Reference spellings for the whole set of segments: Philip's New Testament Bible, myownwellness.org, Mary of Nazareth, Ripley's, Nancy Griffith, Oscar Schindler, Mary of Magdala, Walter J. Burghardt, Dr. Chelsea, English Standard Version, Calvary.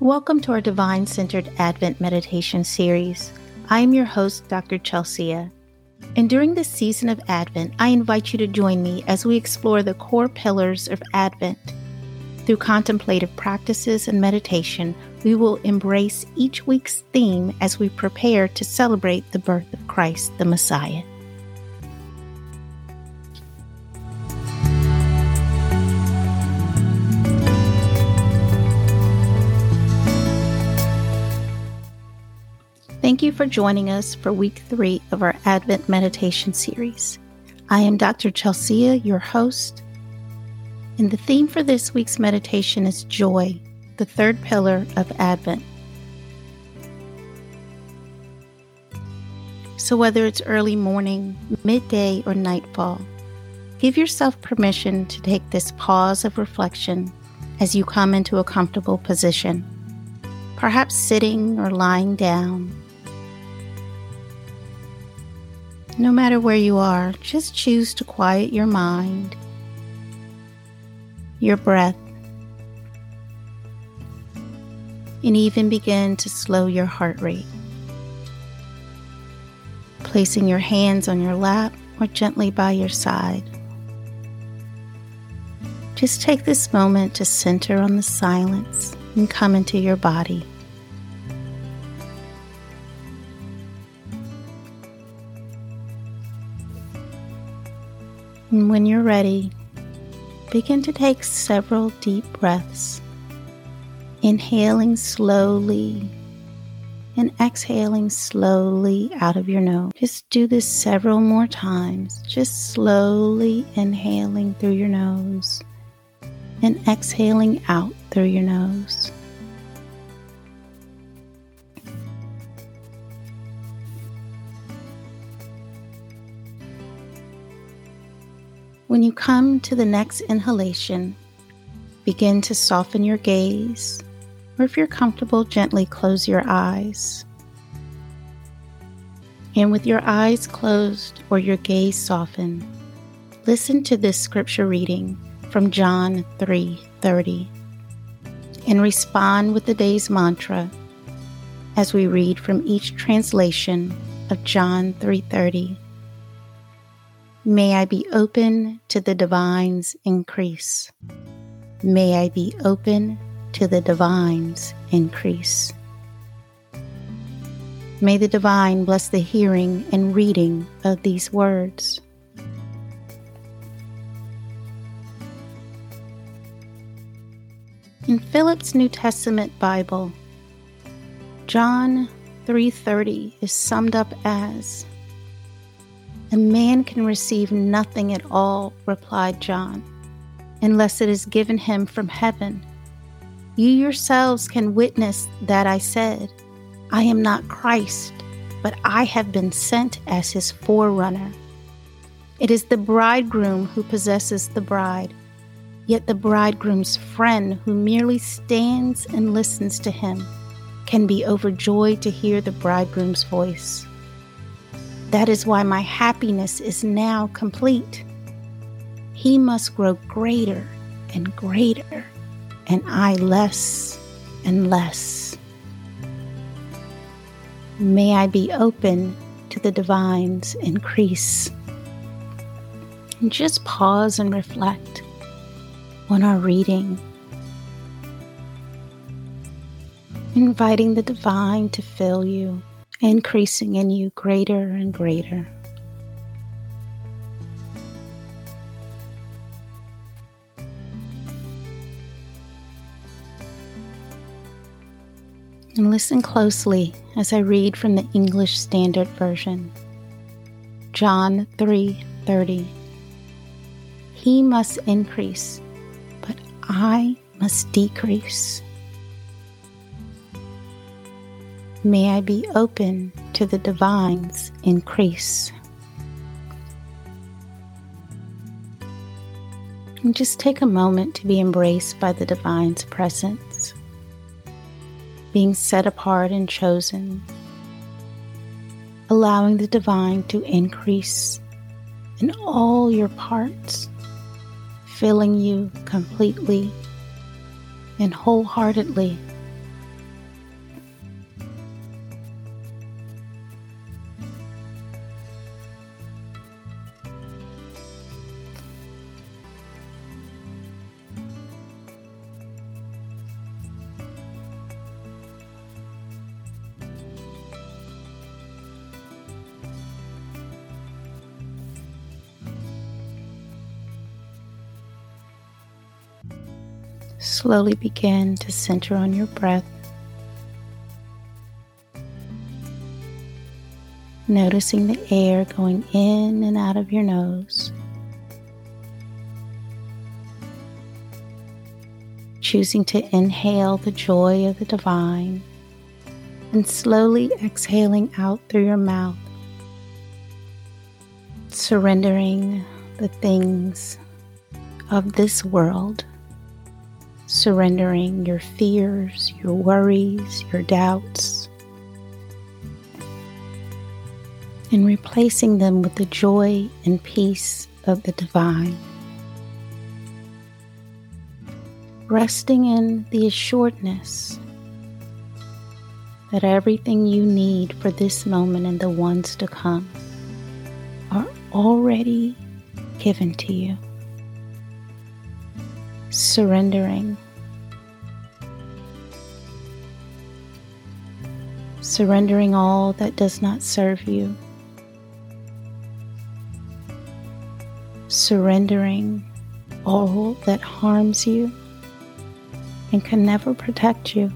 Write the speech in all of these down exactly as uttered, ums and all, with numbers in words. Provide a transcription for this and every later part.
Welcome to our Divine-Centered Advent Meditation Series. I am your host, Doctor Chelsea. And during this season of Advent, I invite you to join me as we explore the core pillars of Advent. Through contemplative practices and meditation, we will embrace each week's theme as we prepare to celebrate the birth of Christ, the Messiah. Thank you for joining us for week three of our Advent Meditation Series. I am Doctor Chelsea, your host, and the theme for this week's meditation is joy, the third pillar of Advent. So whether it's early morning, midday, or nightfall, give yourself permission to take this pause of reflection as you come into a comfortable position, perhaps sitting or lying down. No matter where you are, just choose to quiet your mind, your breath, and even begin to slow your heart rate, placing your hands on your lap or gently by your side. Just take this moment to center on the silence and come into your body. And when you're ready, begin to take several deep breaths, inhaling slowly and exhaling slowly out of your nose. Just do this several more times, just slowly inhaling through your nose and exhaling out through your nose. When you come to the next inhalation, begin to soften your gaze, or if you're comfortable, gently close your eyes. And with your eyes closed or your gaze softened, listen to this scripture reading from John three thirty and respond with the day's mantra as we read from each translation of John three thirty. May I be open to the divine's increase. May I be open to the divine's increase. May the divine bless the hearing and reading of these words. In Philip's New Testament Bible, John three thirty is summed up as, "A man can receive nothing at all," replied John, "unless it is given him from heaven. You yourselves can witness that I said, I am not Christ, but I have been sent as his forerunner. It is the bridegroom who possesses the bride, yet the bridegroom's friend who merely stands and listens to him can be overjoyed to hear the bridegroom's voice. That is why my happiness is now complete. He must grow greater and greater, and I less and less." May I be open to the divine's increase. And just pause and reflect on our reading, inviting the divine to fill you, increasing in you greater and greater. And listen closely as I read from the English Standard Version. John three thirty. He must increase, but I must decrease. May I be open to the divine's increase. And just take a moment to be embraced by the divine's presence, being set apart and chosen, allowing the divine to increase in all your parts, filling you completely and wholeheartedly. Slowly begin to center on your breath. Noticing the air going in and out of your nose. Choosing to inhale the joy of the divine and slowly exhaling out through your mouth. Surrendering the things of this world. Surrendering your fears, your worries, your doubts, and replacing them with the joy and peace of the divine. Resting in the assuredness that everything you need for this moment and the ones to come are already given to you. Surrendering. Surrendering all that does not serve you. Surrendering all that harms you and can never protect you.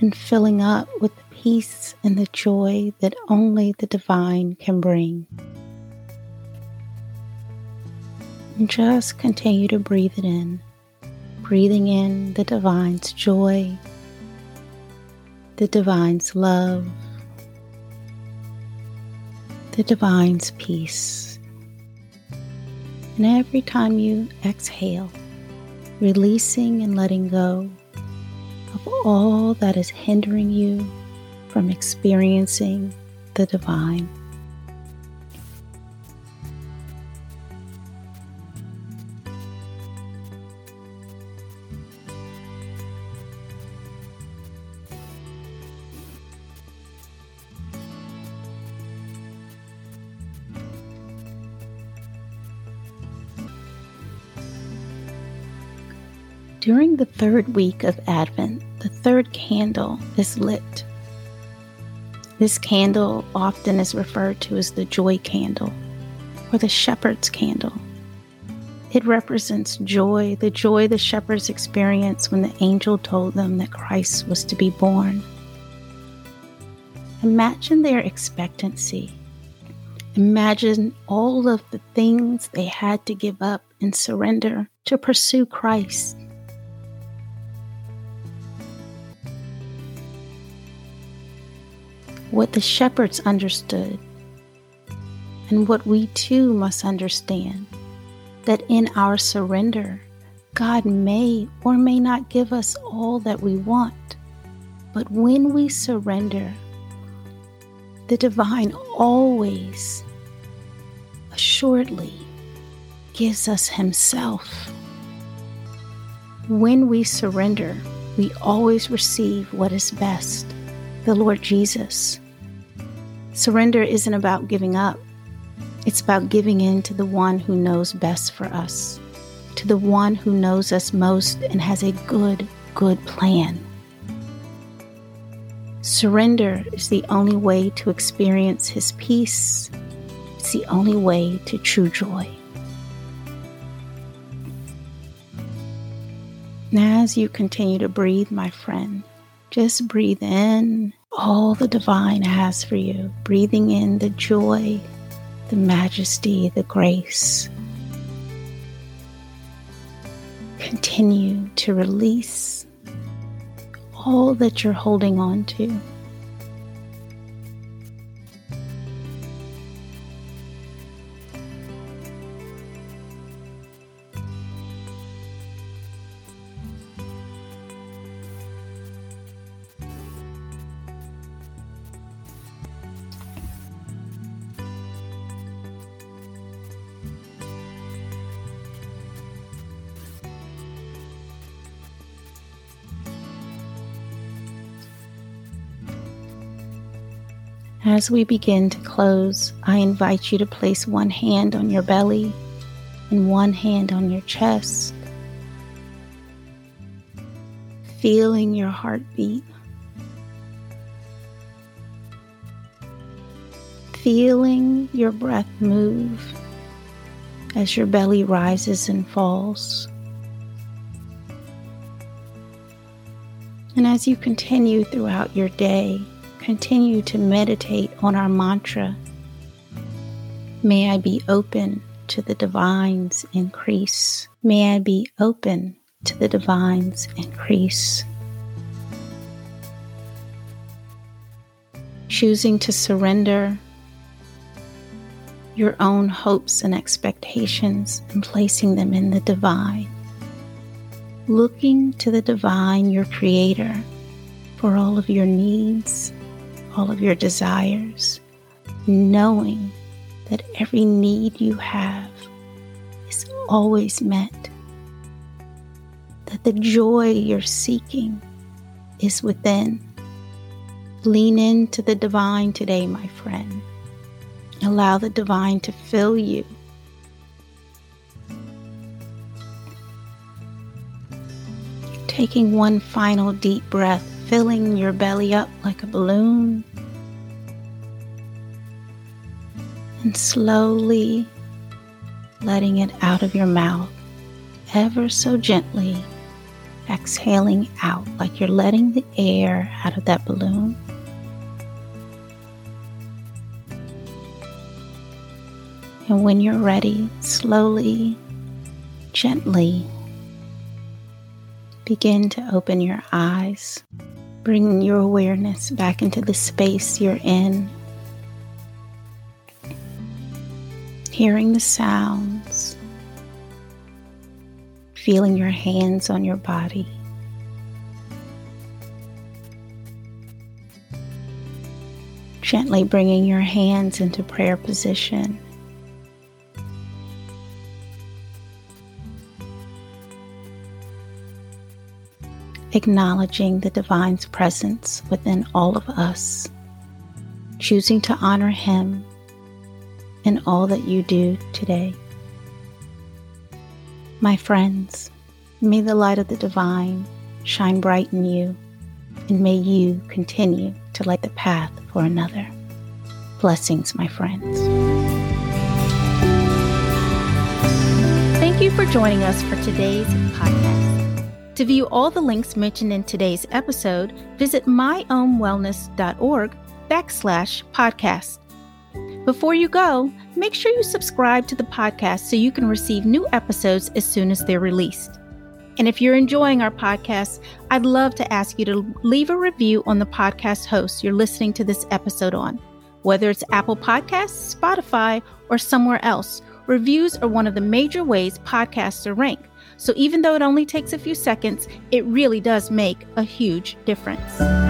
And filling up with the peace and the joy that only the divine can bring. And just continue to breathe it in, breathing in the divine's joy, the divine's love, the divine's peace. And every time you exhale, releasing and letting go of all that is hindering you from experiencing the divine. During the third week of Advent, the third candle is lit. This candle often is referred to as the joy candle or the shepherd's candle. It represents joy, the joy the shepherds experienced when the angel told them that Christ was to be born. Imagine their expectancy. Imagine all of the things they had to give up and surrender to pursue Christ. What the shepherds understood, and what we too must understand, that in our surrender, God may or may not give us all that we want, but when we surrender, the divine always, assuredly, gives us Himself. When we surrender, we always receive what is best. The Lord Jesus. Surrender isn't about giving up. It's about giving in to the one who knows best for us, to the one who knows us most and has a good, good plan. Surrender is the only way to experience His peace. It's the only way to true joy. Now, as you continue to breathe, my friend, just breathe in all the divine has for you, breathing in the joy, the majesty, the grace. Continue to release all that you're holding on to. As we begin to close, I invite you to place one hand on your belly and one hand on your chest, feeling your heartbeat. Feeling your breath move as your belly rises and falls. And as you continue throughout your day, continue to meditate on our mantra, "May I be open to the divine's increase. May I be open to the divine's increase." Choosing to surrender your own hopes and expectations and placing them in the divine. Looking to the divine, your creator, for all of your needs, all of your desires, knowing that every need you have is always met, that the joy you're seeking is within. Lean into the divine today, my friend. Allow the divine to fill you. Taking one final deep breath, filling your belly up like a balloon. And slowly letting it out of your mouth, ever so gently, exhaling out like you're letting the air out of that balloon. And when you're ready, slowly, gently, begin to open your eyes, bringing your awareness back into the space you're in. Hearing the sounds, feeling your hands on your body. Gently bringing your hands into prayer position. Acknowledging the divine's presence within all of us, choosing to honor him in all that you do today. My friends, may the light of the divine shine bright in you, and may you continue to light the path for another. Blessings, my friends. Thank you for joining us for today's podcast. To view all the links mentioned in today's episode, visit myownwellness.org backslash podcast. Before you go, make sure you subscribe to the podcast so you can receive new episodes as soon as they're released. And if you're enjoying our podcast, I'd love to ask you to leave a review on the podcast host you're listening to this episode on. Whether it's Apple Podcasts, Spotify, or somewhere else, reviews are one of the major ways podcasts are ranked. So even though it only takes a few seconds, it really does make a huge difference.